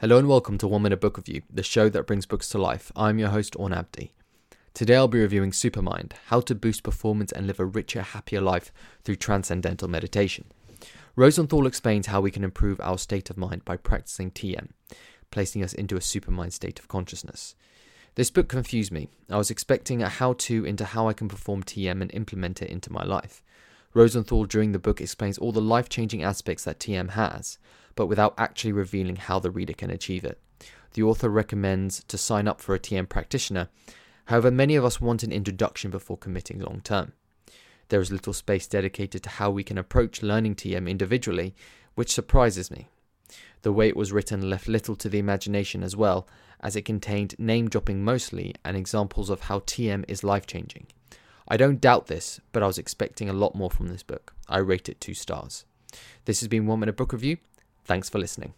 Hello and welcome to 1 Minute Book Review, the show that brings books to life. I'm your host, Orn Abdi. Today I'll be reviewing Supermind, How to Boost Performance and Live a Richer, Happier Life Through Transcendental Meditation. Rosenthal explains how we can improve our state of mind by practicing TM, placing us into a supermind state of consciousness. This book confused me. I was expecting a how-to into how I can perform TM and implement it into my life. Rosenthal during the book explains all the life-changing aspects that TM has, but without actually revealing how the reader can achieve it. The author recommends to sign up for a TM practitioner. However, many of us want an introduction before committing long-term. There is little space dedicated to how we can approach learning TM individually, which surprises me. The way it was written left little to the imagination as well, as it contained name-dropping mostly and examples of how TM is life-changing. I don't doubt this, but I was expecting a lot more from this book. I rate it 2 stars. This has been 1 Minute Book Review. Thanks for listening.